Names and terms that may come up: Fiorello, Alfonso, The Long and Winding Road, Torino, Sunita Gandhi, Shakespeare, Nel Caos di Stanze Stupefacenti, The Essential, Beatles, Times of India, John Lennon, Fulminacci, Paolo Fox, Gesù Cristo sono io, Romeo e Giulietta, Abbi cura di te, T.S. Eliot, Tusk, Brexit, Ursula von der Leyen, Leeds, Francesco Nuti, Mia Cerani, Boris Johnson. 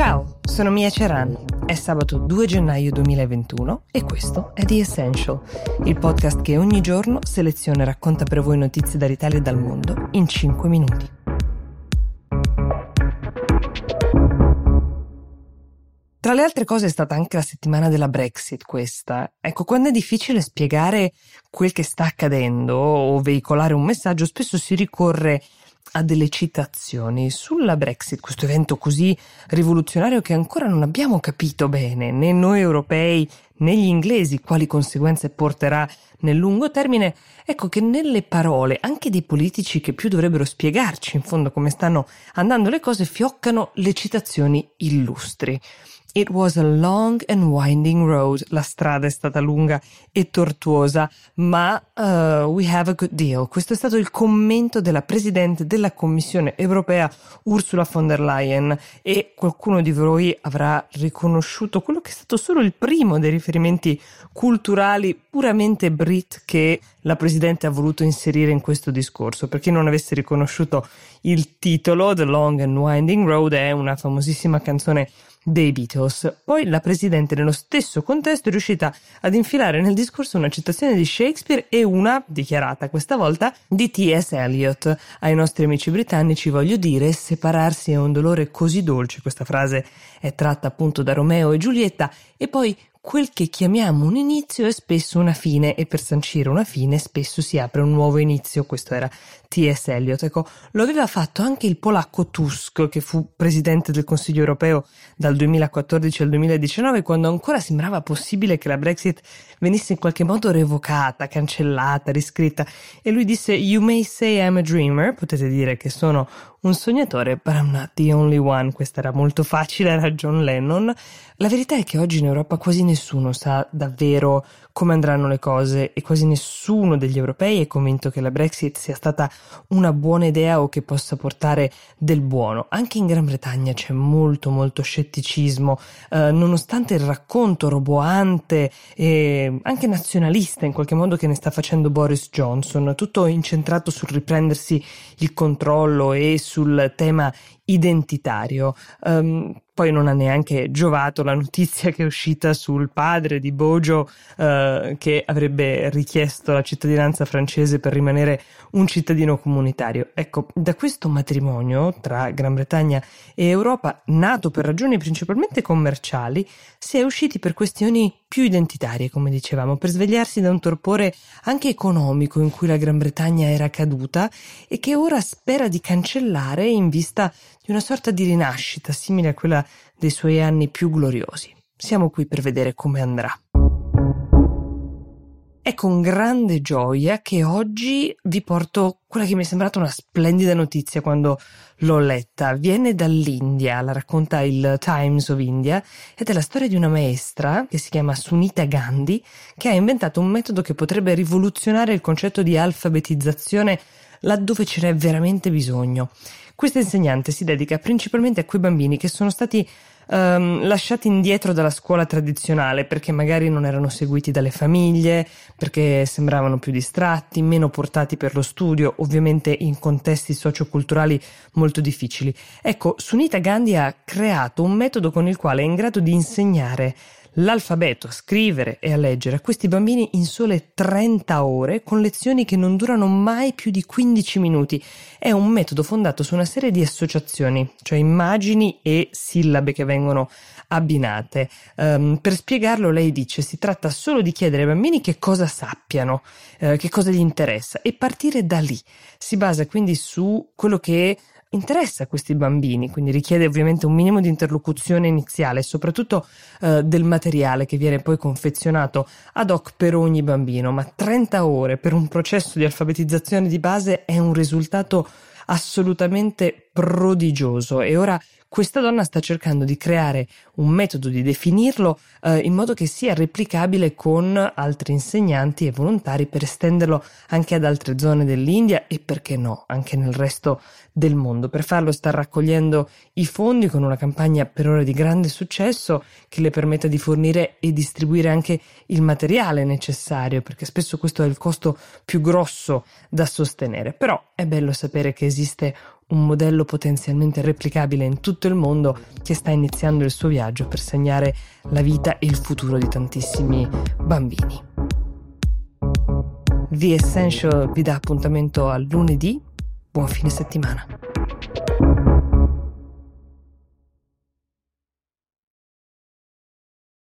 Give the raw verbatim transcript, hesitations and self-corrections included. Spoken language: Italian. Ciao, sono Mia Cerani. È sabato due gennaio duemilaventuno e questo è The Essential, il podcast che ogni giorno seleziona e racconta per voi notizie dall'Italia e dal mondo in cinque minuti. Tra le altre cose è stata anche la settimana della Brexit questa. Ecco, quando è difficile spiegare quel che sta accadendo o veicolare un messaggio, spesso si ricorre a delle citazioni sulla Brexit, questo evento così rivoluzionario che ancora non abbiamo capito bene, né noi europei né gli inglesi, quali conseguenze porterà nel lungo termine. Ecco che nelle parole anche dei politici che più dovrebbero spiegarci in fondo come stanno andando le cose fioccano le citazioni illustri. It was a long and winding road, la strada è stata lunga e tortuosa, ma uh, we have a good deal. Questo è stato il commento della Presidente della Commissione Europea Ursula von der Leyen, e qualcuno di voi avrà riconosciuto quello che è stato solo il primo dei riferimenti culturali puramente Brit che la Presidente ha voluto inserire in questo discorso. Per chi non avesse riconosciuto il titolo, The Long and Winding Road è una famosissima canzone dei Beatles. Poi la Presidente nello stesso contesto è riuscita ad infilare nel discorso una citazione di Shakespeare e una, dichiarata questa volta, di T S Eliot. Ai nostri amici britannici voglio dire, separarsi è un dolore così dolce. Questa frase è tratta appunto da Romeo e Giulietta. E poi quel che chiamiamo un inizio è spesso una fine, e per sancire una fine spesso si apre un nuovo inizio. Questo era T S Eliot. Ecco, lo aveva fatto anche il polacco Tusk, che fu presidente del Consiglio europeo dal duemilaquattordici al duemiladiciannove, quando ancora sembrava possibile che la Brexit venisse in qualche modo revocata, cancellata, riscritta, e lui disse: "You may say I'm a dreamer", potete dire che sono un sognatore, but I'm not the only one. Questa era molto facile, era John Lennon. La verità è che oggi in Europa quasi nessuno sa davvero come andranno le cose, e quasi nessuno degli europei è convinto che la Brexit sia stata una buona idea o che possa portare del buono. Anche in Gran Bretagna c'è molto molto scetticismo, eh, nonostante il racconto roboante e anche nazionalista in qualche modo che ne sta facendo Boris Johnson, tutto incentrato sul riprendersi il controllo e sul tema identitario. Um, poi non ha neanche giovato la notizia che è uscita sul padre di Bojo, eh, che avrebbe richiesto la cittadinanza francese per rimanere un cittadino comunitario. Ecco, da questo matrimonio tra Gran Bretagna e Europa, nato per ragioni principalmente commerciali, si è usciti per questioni più identitarie, come dicevamo, per svegliarsi da un torpore anche economico in cui la Gran Bretagna era caduta e che ora spera di cancellare in vista di una sorta di rinascita simile a quella dei suoi anni più gloriosi. Siamo qui per vedere come andrà. È con grande gioia che oggi vi porto quella che mi è sembrata una splendida notizia quando l'ho letta. Viene dall'India, la racconta il Times of India, ed è la storia di una maestra che si chiama Sunita Gandhi, che ha inventato un metodo che potrebbe rivoluzionare il concetto di alfabetizzazione laddove ce n'è veramente bisogno. Questa insegnante si dedica principalmente a quei bambini che sono stati um, lasciati indietro dalla scuola tradizionale, perché magari non erano seguiti dalle famiglie, perché sembravano più distratti, meno portati per lo studio, ovviamente in contesti socioculturali molto difficili. Ecco, Sunita Gandhi ha creato un metodo con il quale è in grado di insegnare l'alfabeto, a scrivere e a leggere a questi bambini in sole trenta ore, con lezioni che non durano mai più di quindici minuti. È un metodo fondato su una serie di associazioni, cioè immagini e sillabe che vengono abbinate. Um, per spiegarlo, lei dice: si tratta solo di chiedere ai bambini che cosa sappiano, eh, che cosa gli interessa, e partire da lì. Si basa quindi su quello che interessa a questi bambini, quindi richiede ovviamente un minimo di interlocuzione iniziale, soprattutto eh, del materiale che viene poi confezionato ad hoc per ogni bambino. Ma trenta ore per un processo di alfabetizzazione di base è un risultato assolutamente prodigioso, e ora questa donna sta cercando di creare un metodo, di definirlo eh, in modo che sia replicabile con altri insegnanti e volontari, per estenderlo anche ad altre zone dell'India e, perché no, anche nel resto del mondo. Per farlo sta raccogliendo i fondi con una campagna per ora di grande successo che le permetta di fornire e distribuire anche il materiale necessario, perché spesso questo è il costo più grosso da sostenere. Però è bello sapere che esiste un modello potenzialmente replicabile in tutto il mondo, che sta iniziando il suo viaggio per segnare la vita e il futuro di tantissimi bambini. The Essential vi dà appuntamento al lunedì. Buon fine settimana.